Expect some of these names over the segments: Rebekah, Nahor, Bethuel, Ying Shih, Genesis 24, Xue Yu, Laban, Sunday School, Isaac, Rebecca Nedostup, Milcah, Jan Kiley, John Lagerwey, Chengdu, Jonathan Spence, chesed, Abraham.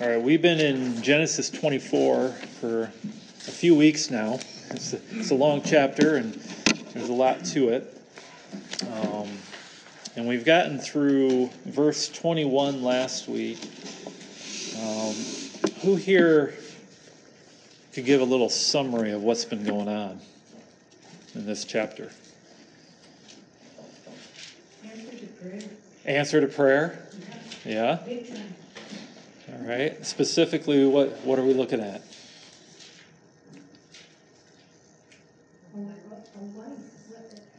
All right, we've been in Genesis 24 for a few weeks now. It's a long chapter, and there's a lot to it. And we've gotten through verse 21 last week. Who here could give a little summary of what's been going on in this chapter? Answer to prayer. Answer to prayer? Yeah. All right. Specifically, what are we looking at?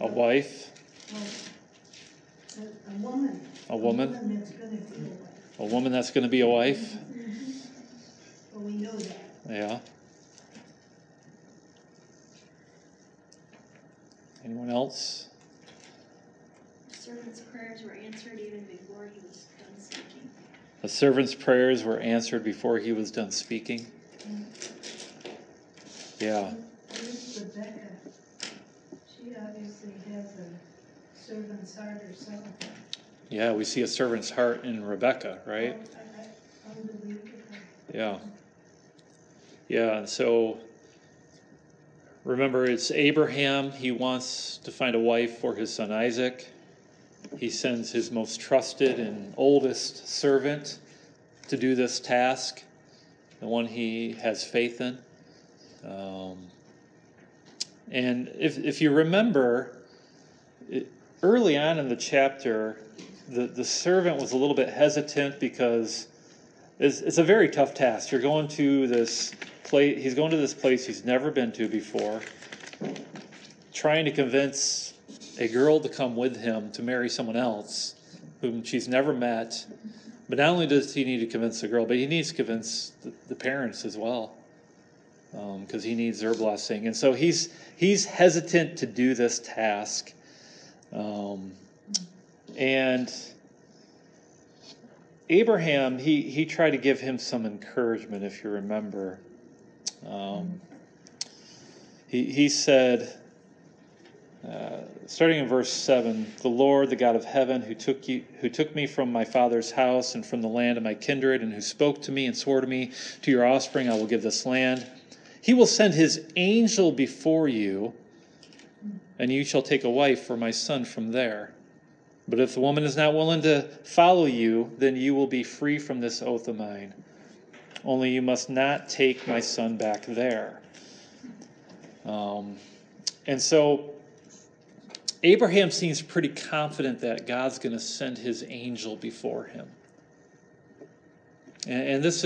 A wife. A woman. A woman that's going to be a wife. Mm-hmm. Well, we know that. Yeah. Anyone else? The servant's prayers were answered even before he was done speaking. The servant's prayers were answered before he was done speaking. Yeah. Where's Rebekah? She obviously has a servant's heart herself. Yeah, we see a servant's heart in Rebekah, right? Unbelievable. Yeah. Yeah, and so remember, it's Abraham. He wants to find a wife for his son Isaac. He sends his most trusted and oldest servant to do this task, the one he has faith in. And if you remember, early on in the chapter, the servant was a little bit hesitant because it's a very tough task. You're going to this place. He's going to this place he's never been to before, trying to convince a girl to come with him to marry someone else whom she's never met. But not only does he need to convince the girl, but he needs to convince the parents as well, because he needs their blessing. And so he's hesitant to do this task. And Abraham, he tried to give him some encouragement, if you remember. He said, starting in verse 7, "The Lord, the God of heaven, who took me from my father's house and from the land of my kindred, and who spoke to me and swore to me, 'To your offspring I will give this land,' he will send his angel before you, and you shall take a wife for my son from there. But if the woman is not willing to follow you, then you will be free from this oath of mine. Only you must not take my son back there." And so Abraham seems pretty confident that God's going to send his angel before him. And this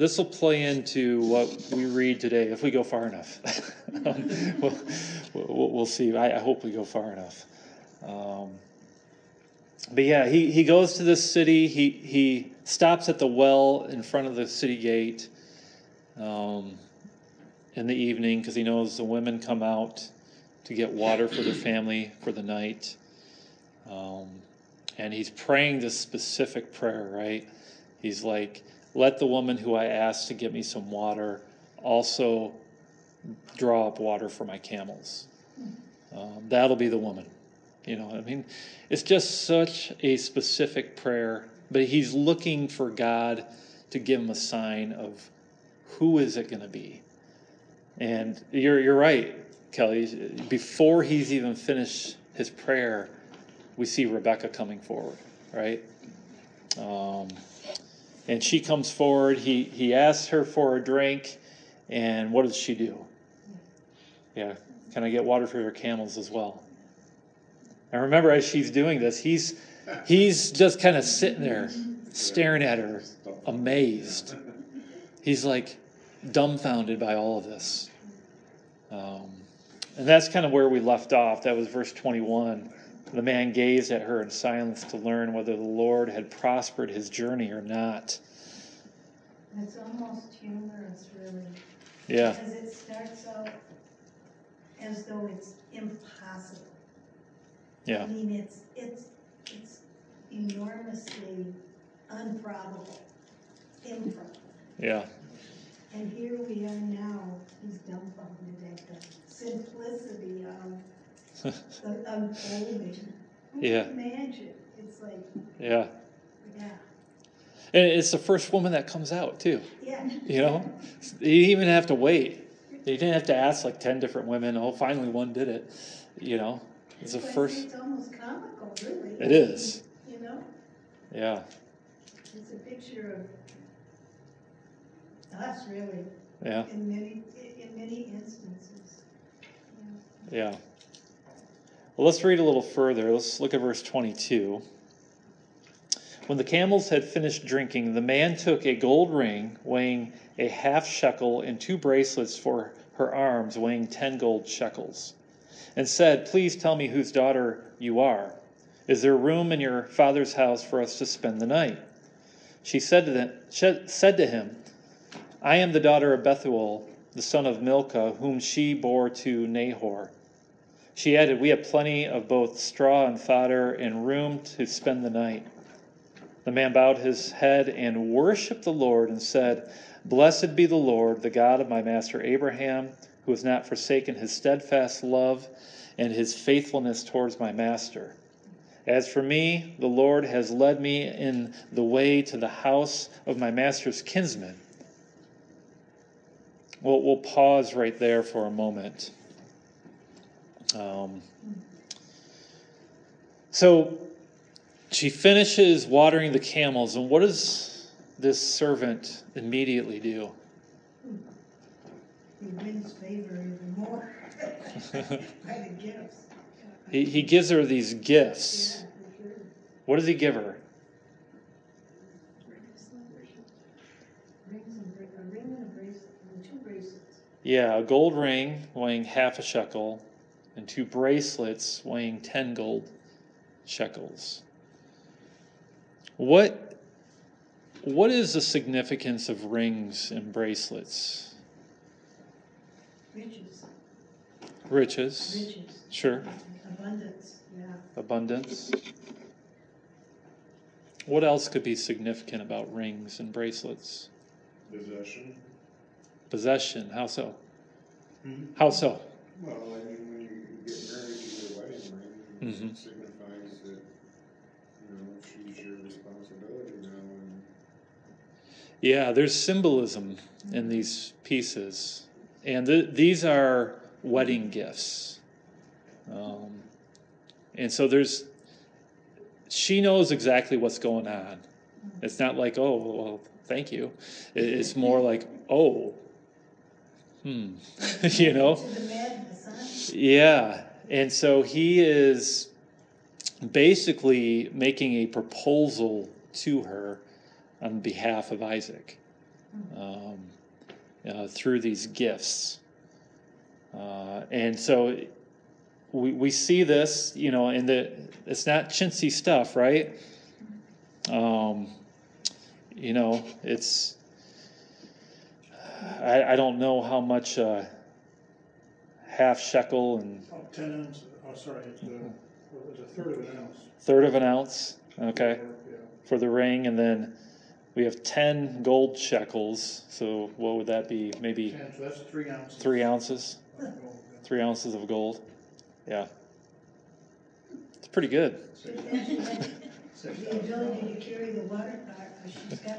will play into what we read today, if we go far enough. We'll see. I hope we go far enough. But yeah, he goes to this city. He stops at the well in front of the city gate in the evening, because he knows the women come out to get water for their family for the night. And he's praying this specific prayer, right? He's like, "Let the woman who I asked to get me some water also draw up water for my camels." That'll be the woman. You know, I mean, it's just such a specific prayer, but he's looking for God to give him a sign of who is it going to be. And you're right, Kelly. Before he's even finished his prayer, we see Rebekah coming forward, right? And she comes forward. He asks her for a drink, and what does she do? Yeah, "Can I get water for your camels as well?" And remember, as she's doing this, he's just kind of sitting there, staring at her, amazed. He's like dumbfounded by all of this. And that's kind of where we left off. That was verse 21. "The man gazed at her in silence to learn whether the Lord had prospered his journey or not." It's almost humorous, really. Yeah. Because it starts out as though it's impossible. Yeah. I mean, it's enormously improbable. Yeah. And here we are now. He's dumbfounded at the simplicity of the unfolding. Yeah. Imagine. It's like. Yeah. Yeah. And it's the first woman that comes out, too. Yeah. You know? You didn't even have to wait. You didn't have to ask, like, 10 different women. Oh, finally one did it. You know? It's the first. It's almost comical, really. It is. You know? Yeah. It's a picture of us, really. Yeah. In many instances. Yeah. Yeah. Well, let's read a little further. Let's look at verse 22. When the camels had finished drinking, the man took a gold ring weighing a half shekel and two bracelets for her arms weighing 10 gold shekels and said, "Please tell me whose daughter you are. Is there room in your father's house for us to spend the night?" She said to him, "I am the daughter of Bethuel, the son of Milcah, whom she bore to Nahor." She added, "We have plenty of both straw and fodder and room to spend the night." The man bowed his head and worshipped the Lord and said, "Blessed be the Lord, the God of my master Abraham, who has not forsaken his steadfast love and his faithfulness towards my master. As for me, the Lord has led me in the way to the house of my master's kinsman." Well, we'll pause right there for a moment. So she finishes watering the camels, and what does this servant immediately do? He wins favor even more by the gifts. He gives her these gifts. Yeah, sure. What does he give her? A ring and two bracelets. Yeah, a gold ring weighing half a shekel and two bracelets weighing 10 gold shekels. What is the significance of rings and bracelets? Riches. Sure. Abundance. Yeah. Abundance. What else could be significant about rings and bracelets? Possession. How so? Mm-hmm. How so? Well, I mean, when you get married to your wedding ring, mm-hmm, it signifies that, you know, she's your responsibility now. And yeah, there's symbolism in these pieces. And these are wedding gifts. And so she knows exactly what's going on. It's not like, oh, well, thank you. It's more like, oh, you know? Yeah. And so he is basically making a proposal to her on behalf of Isaac through these gifts. And so we see this, you know, and it's not chintzy stuff, right? You know, it's, I don't know how much half shekel and... Oh, 10 ounces. Oh, sorry. It's a third of an ounce. Third of an ounce. Okay. Yeah. For the ring. And then we have 10 gold shekels. So what would that be? Maybe... 10, so that's 3 ounces. 3 ounces. 3 ounces of gold. Yeah. It's pretty good. The ability to carry the water pot, because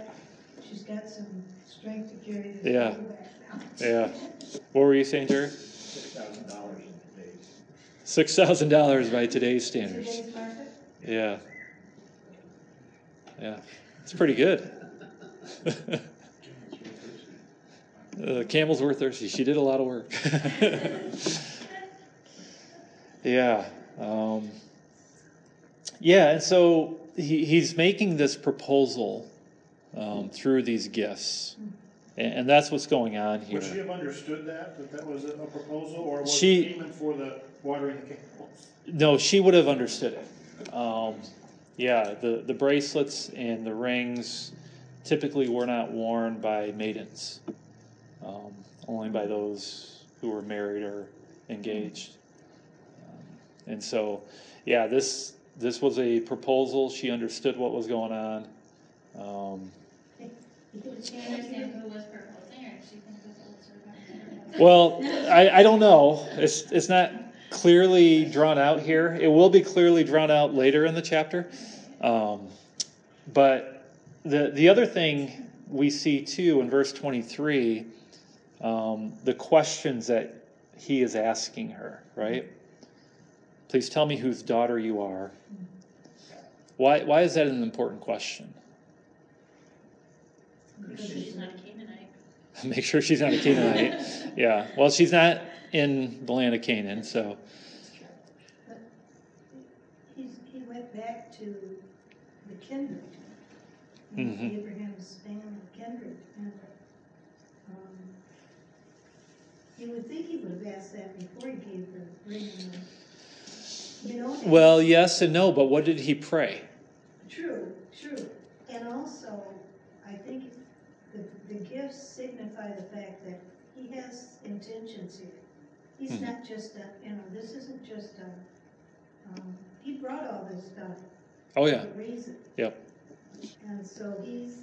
she's got some strength to carry this. Yeah. Back now. Yeah. What were you saying, Jerry? $6,000 in today's. $6,000 by today's standards. Today's market? Yeah. Yeah. It's pretty good. The camels were thirsty. She did a lot of work. Yeah. Yeah, and so he's making this proposal through these gifts, and that's what's going on here. Would she have understood that was a proposal, or was it payment for the watering the camels? No, she would have understood it. Yeah, the bracelets and the rings typically were not worn by maidens, only by those who were married or engaged. And so, yeah, this was a proposal. She understood what was going on. Did she understand who was proposing, or did she think it was? Well, I don't know. It's not clearly drawn out here. It will be clearly drawn out later in the chapter. But The other thing we see too in verse 23, the questions that he is asking her, right? Please tell me whose daughter you are. Why is that an important question? Make sure she's not a Canaanite. Make sure she's not a Canaanite. Yeah. Well, she's not in the land of Canaan, so. But he went back to the kindred. Mm-hmm. Abraham's family kindred. And, you would think he would have asked that before he gave the ring. Well, yes and no, but what did he pray? True. And also, I think the gifts signify the fact that he has intentions here. He's not just a, this isn't just a, he brought all this stuff. Oh, yeah. For a reason. Yep. And so he's,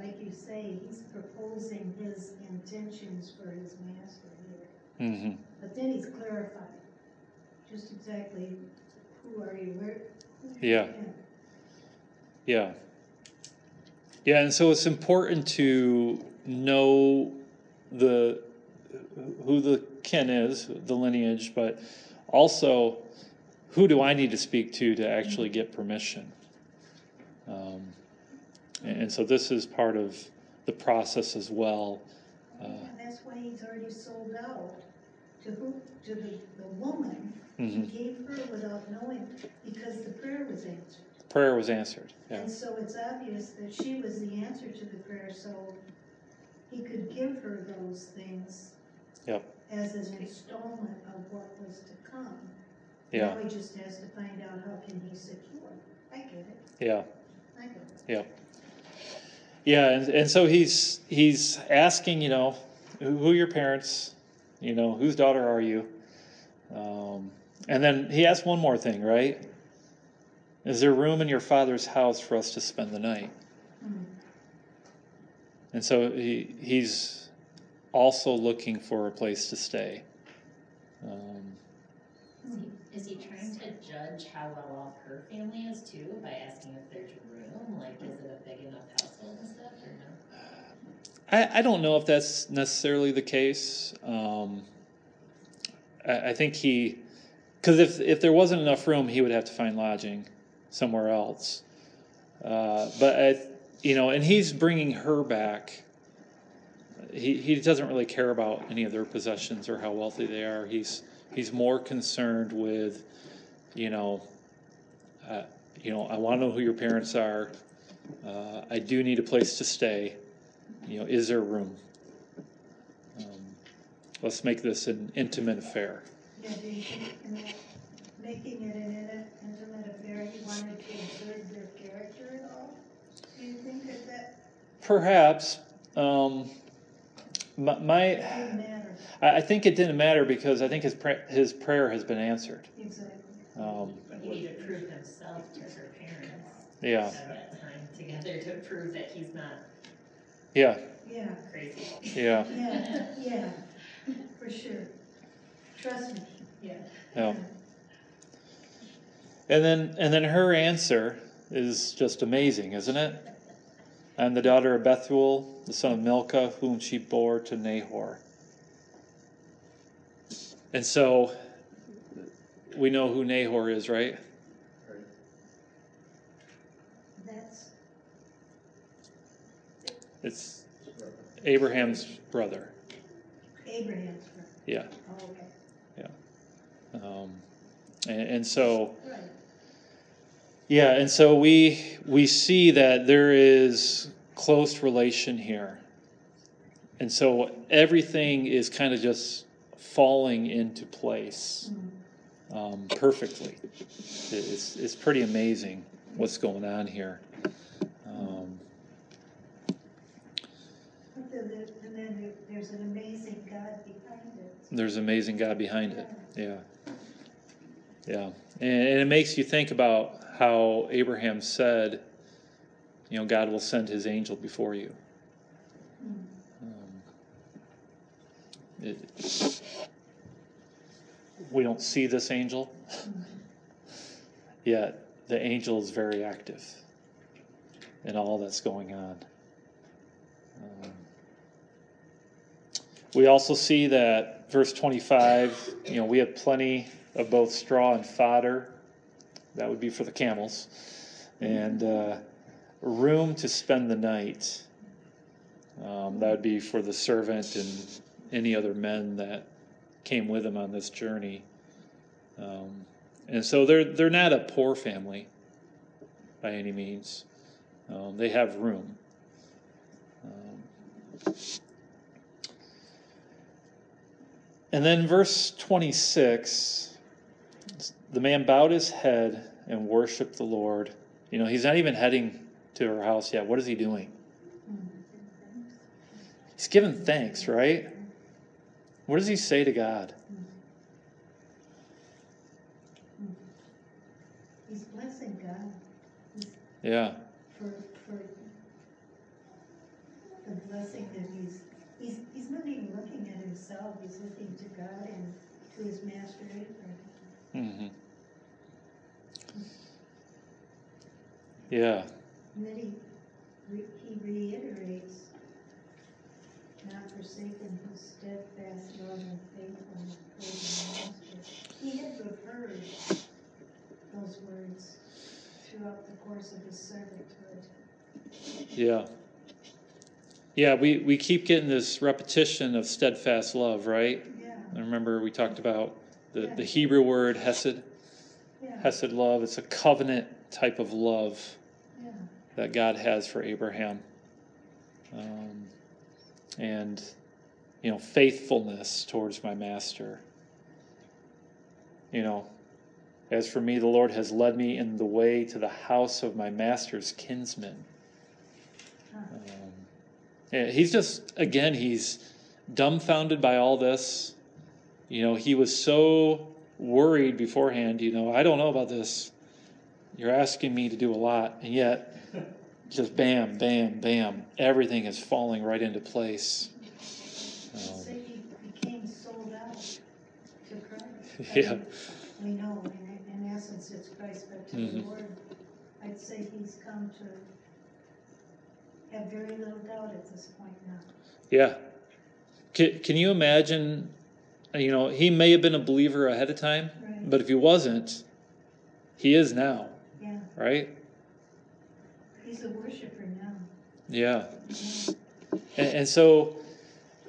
like you say, he's proposing his intentions for his master here. Mm-hmm. But then he's clarified. Just exactly who are you, where? Yeah, and so it's important to know who the kin is, the lineage, but also who do I need to speak to actually get permission? And so this is part of the process as well. And that's why he's already sold out to the woman. Mm-hmm. He gave her without knowing because the prayer was answered. Yeah. And so it's obvious that she was the answer to the prayer, so he could give her those things as an installment of what was to come. Yeah. Now he just has to find out how can he secure. I get it. Yeah, and so he's asking, who are your parents? Whose daughter are you? And then he asked one more thing, right? Is there room in your father's house for us to spend the night? Mm-hmm. And so he's also looking for a place to stay. Is he trying to judge how well off her family is too by asking if there's room? Like, is it a big enough household and stuff, or no? I don't know if that's necessarily the case. I think he, because if there wasn't enough room, he would have to find lodging somewhere else. And he's bringing her back. He doesn't really care about any of their possessions or how wealthy they are. He's more concerned with, I want to know who your parents are. I do need a place to stay. Is there room? Let's make this an intimate affair. Yeah, making it an intimate affair, he wanted to observe their character at all? Do you think that? Perhaps. It didn't matter. I think it didn't matter because I think his prayer has been answered. Exactly. He needed to prove himself to her parents. Yeah. So that time together to prove that he's not. Yeah. Yeah. Crazy. Yeah. Yeah. For sure. Trust me. Yeah. And then her answer is just amazing, isn't it? I'm the daughter of Bethuel, the son of Milcah, whom she bore to Nahor. And so we know who Nahor is, right? It's Abraham's brother. Yeah. Oh, okay. Yeah. And so we see that there is close relation here. And so everything is kind of just falling into place perfectly. It's pretty amazing what's going on here. And then there's an amazing God behind it. Yeah. And it makes you think about how Abraham said, God will send his angel before you. We don't see this angel, yet the angel is very active. and all that's going on. We also see that verse 25, we have plenty of both straw and fodder. That would be for the camels. And room to spend the night. That would be for the servant and any other men that came with him on this journey. And so they're not a poor family by any means. They have room. And then verse 26, the man bowed his head and worshiped the Lord. He's not even heading to her house yet. What is he doing? He's giving thanks, right? What does he say to God? He's blessing God. Yeah. For the blessing that he's not even looking at himself. He's looking to God and to his master Abraham. Mm-hmm. Yeah. And then he reiterates, not forsaken his steadfast love and faithfulness. He had to have heard those words throughout the course of his servanthood. Yeah. Yeah, we keep getting this repetition of steadfast love, right? Yeah. I remember we talked about the Hebrew word chesed. Yeah. Chesed love. It's a covenant type of love that God has for Abraham. And, faithfulness towards my master. As for me, the Lord has led me in the way to the house of my master's kinsman. He's just, again, he's dumbfounded by all this. He was so worried beforehand, I don't know about this. You're asking me to do a lot. And yet, just bam, bam, bam. Everything is falling right into place. So he became sold out to Christ. Yeah. We know, in essence, it's Christ, but to the Lord, I'd say he's come to have very little doubt at this point now. Yeah. Can you imagine, he may have been a believer ahead of time, right, but if he wasn't, he is now. Yeah. Right? He's a worshiper now. Yeah. And so,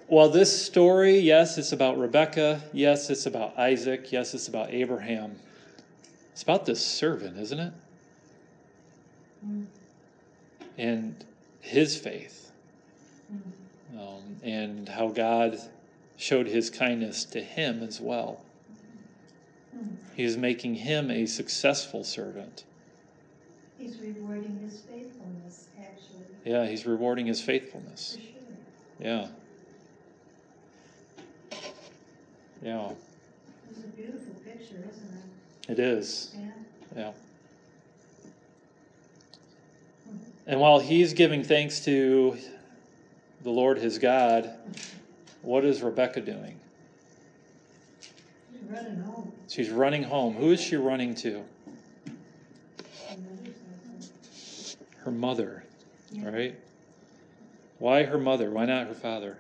while this story, yes, it's about Rebekah, yes, it's about Isaac, yes, it's about Abraham, it's about this servant, isn't it? Mm. And his faith. Mm. And how God showed his kindness to him as well. Mm. He is making him a successful servant. He's rewarding his faithfulness, actually. Yeah, he's rewarding his faithfulness. For sure. Yeah. Yeah. It's a beautiful picture, isn't it? It is. Yeah. Yeah. And while he's giving thanks to the Lord his God, what is Rebekah doing? She's running home. She's running home. Who is she running to? Her mother, yeah. Right? Why her mother? Why not her father?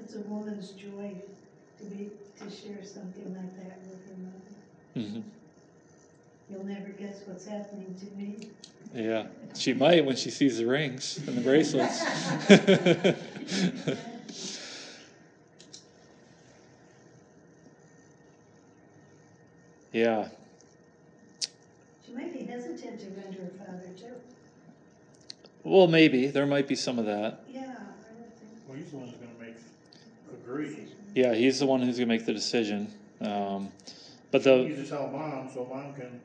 It's a woman's joy to share something like that with her mother. Mm-hmm. You'll never guess what's happening to me. Yeah, she might when she sees the rings and the bracelets. Yeah. She might be hesitant to run to her father too. Well, maybe there might be some of that. Yeah, I would think. Well, he's the one who's going to make. Agree. Yeah, he's the one who's going to make the decision. But the you just tell mom, so mom can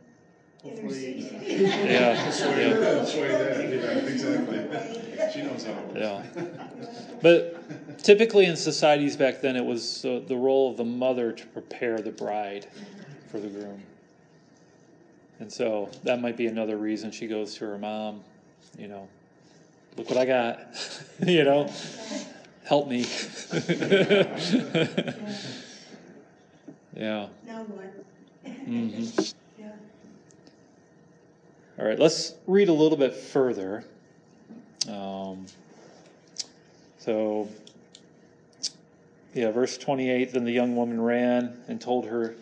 hopefully. Yeah. Exactly. She knows how. Yeah. But typically in societies back then, it was the role of the mother to prepare the bride for the groom, and so that might be another reason she goes to her mom. Look what I got. Help me. Yeah. Now what? Yeah. All right, let's read a little bit further. Verse 28, then the young woman ran and told her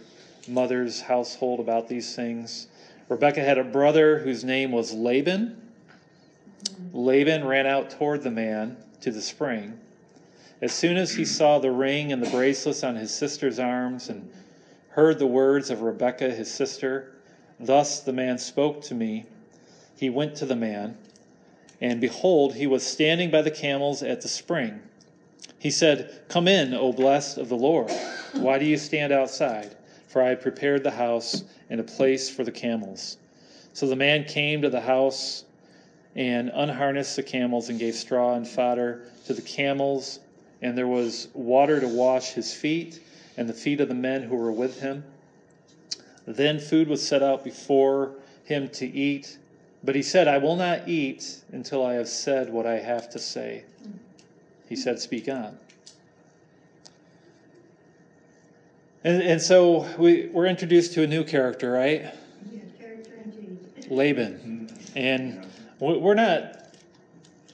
mother's household about these things. Rebekah had a brother whose name was Laban. Laban ran out toward the man to the spring. As soon as he saw the ring and the bracelets on his sister's arms and heard the words of Rebekah, his sister, thus the man spoke to me. He went to the man, and behold, he was standing by the camels at the spring. He said, "Come in, O blessed of the Lord. Why do you stand outside? For I have prepared the house and a place for the camels." So the man came to the house and unharnessed the camels and gave straw and fodder to the camels, and there was water to wash his feet and the feet of the men who were with him. Then food was set out before him to eat, but he said, "I will not eat until I have said what I have to say." He said, "Speak on." And so we're introduced to a new character, right? Yes, character indeed. Laban. And we're not,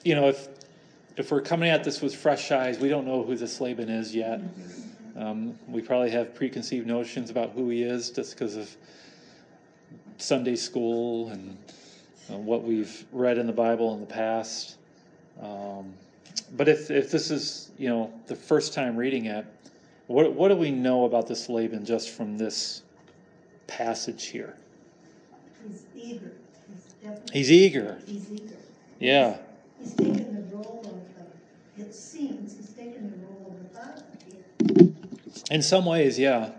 if we're coming at this with fresh eyes, we don't know who this Laban is yet. We probably have preconceived notions about who he is just because of Sunday school and what we've read in the Bible in the past. But if this is, the first time reading it, what do we know about this Laban just from this passage here? He's eager. He's eager. Yeah. He's taken the role of it seems he's taken the role of the father here. In some ways, yeah.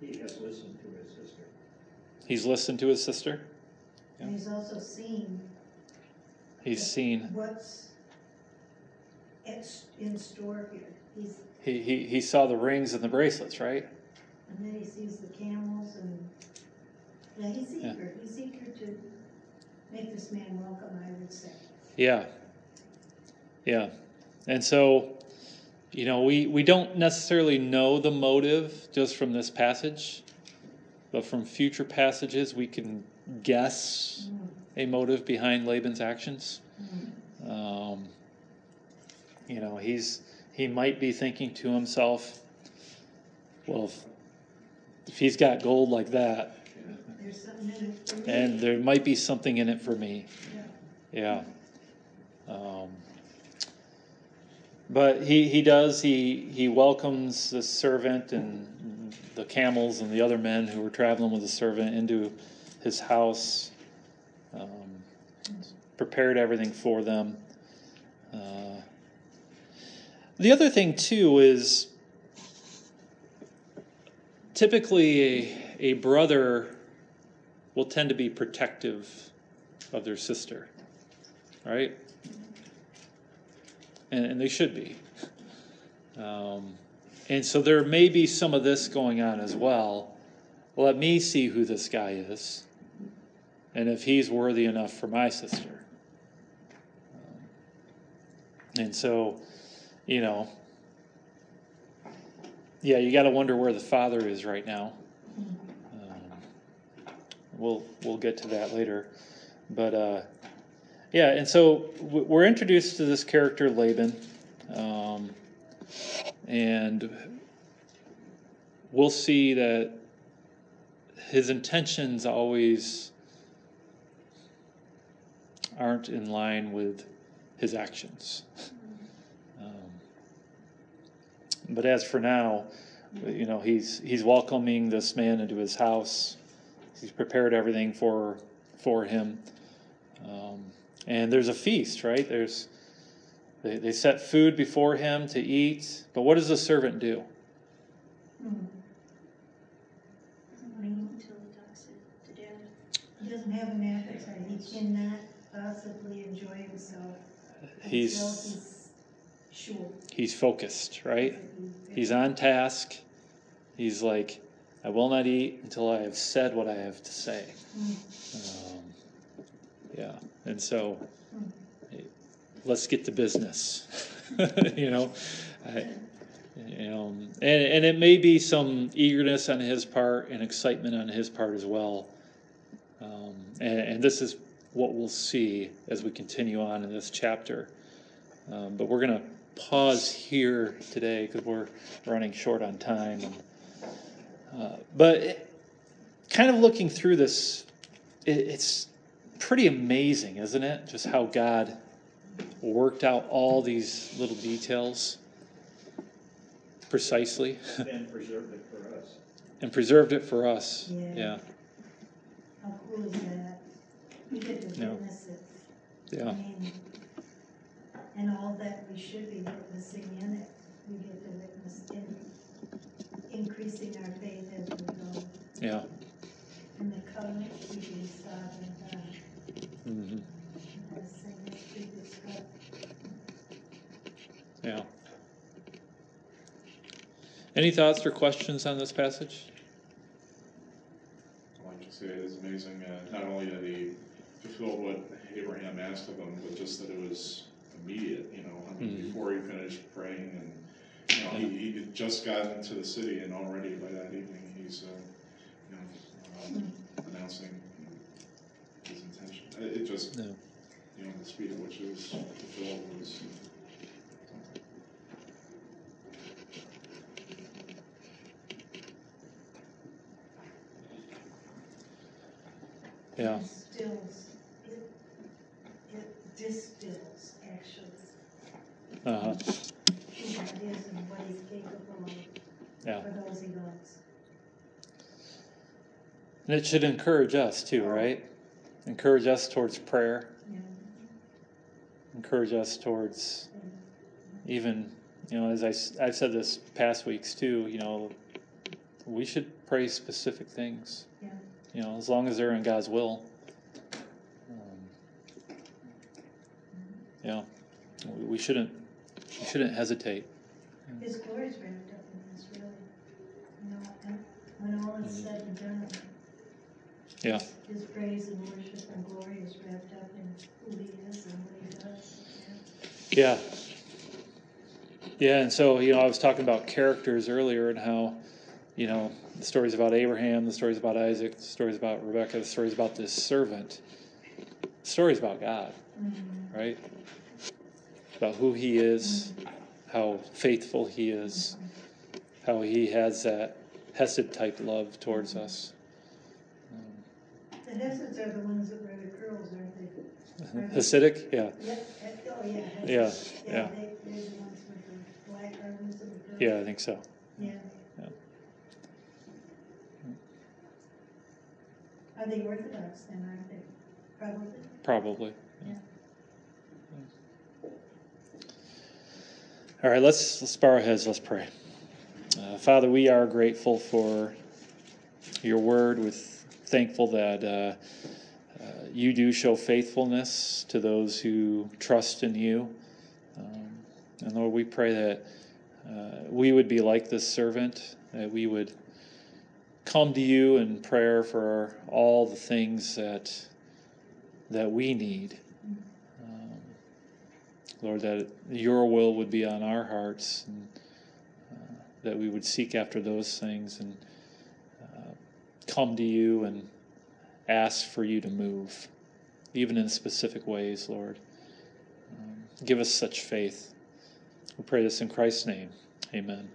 He has listened to his sister. He's listened to his sister. Yeah. And he's also seen. What's in store here. He saw the rings and the bracelets, right? And then he sees the camels and. Yeah, he's eager. Yeah. He's eager to make this man welcome, I would say. Yeah. Yeah. And so, we don't necessarily know the motive just from this passage, but from future passages we can guess a motive behind Laban's actions. Mm-hmm. He might be thinking to himself, well, if he's got gold like that, and there might be something in it for me. Yeah. But he welcomes the servant and the camels and the other men who were traveling with the servant into his house, prepared everything for them. The other thing, too, is typically a brother will tend to be protective of their sister, right? And they should be. And so there may be some of this going on as well. Let me see who this guy is and if he's worthy enough for my sister. And so, you got to wonder where the father is right now. We'll get to that later, but and so we're introduced to this character Laban, and we'll see that his intentions always aren't in line with his actions. But as for now, he's welcoming this man into his house. He's prepared everything for him, and there's a feast, right? They set food before him to eat, but what does the servant do? Wait until he talks to Dad. He doesn't have an appetite. He cannot possibly enjoy himself. He's sure. He's focused, right? He's on task. He's like, I will not eat until I have said what I have to say. And so let's get to business. And it may be some eagerness on his part and excitement on his part as well. And this is what we'll see as we continue on in this chapter. But we're going to pause here today because we're running short on time. But kind of looking through this, it's pretty amazing, isn't it? Just how God worked out all these little details precisely. And preserved it for us. And preserved it for us, yeah. How cool is that? We get to witness it. Yeah. I mean, and all that we should be witnessing in it, we get to witness in increasing our faith as we go. Yeah. And the covenant we be sovereign God. Mm-hmm. Yeah. Any thoughts or questions on this passage? Well, I can say it is amazing. Not only did he fulfill what Abraham asked of him, but just that it was immediate. You know, I mean, before he finished praying, and you know, he had just gotten into the city, and already by that evening, he's announcing his intention. It just you know, the speed at which it was fulfilled was. Yeah. It distills, actually. Uh-huh. Who God is and what he's capable of for those he loves. And it should encourage us too, right? Encourage us towards prayer. Yeah. Encourage us towards even, you know, as I've said this past weeks too, you know, we should pray specific things. Yeah. You know, as long as they're in God's will. Yeah, we shouldn't hesitate. His glory is wrapped up in this, really. You know, when all is said and done. Yeah. His praise and worship and glory is wrapped up in who he is and what he does. Yeah. Yeah, and so, you know, I was talking about characters earlier and how, you know, the stories about Abraham, the stories about Isaac, the stories about Rebekah, the stories about this servant, the stories about God, right? About who he is, how faithful he is, how he has that chesed type love towards us. The cheseds are the ones that wear the curls, aren't they? Hasidic? Yeah. Yeah. They're the ones with the black garments and the curls. Yeah, I think so. Yeah. Are they Orthodox then, aren't they? Probably. Yeah. All right, let's bow our heads. Let's pray. Father, we are grateful for your word. We're thankful that you do show faithfulness to those who trust in you. And Lord, we pray that we would be like this servant, that we would come to you in prayer for all the things that we need. Lord, that your will would be on our hearts, and that we would seek after those things and come to you and ask for you to move, even in specific ways, Lord. Give us such faith. We pray this in Christ's name. Amen.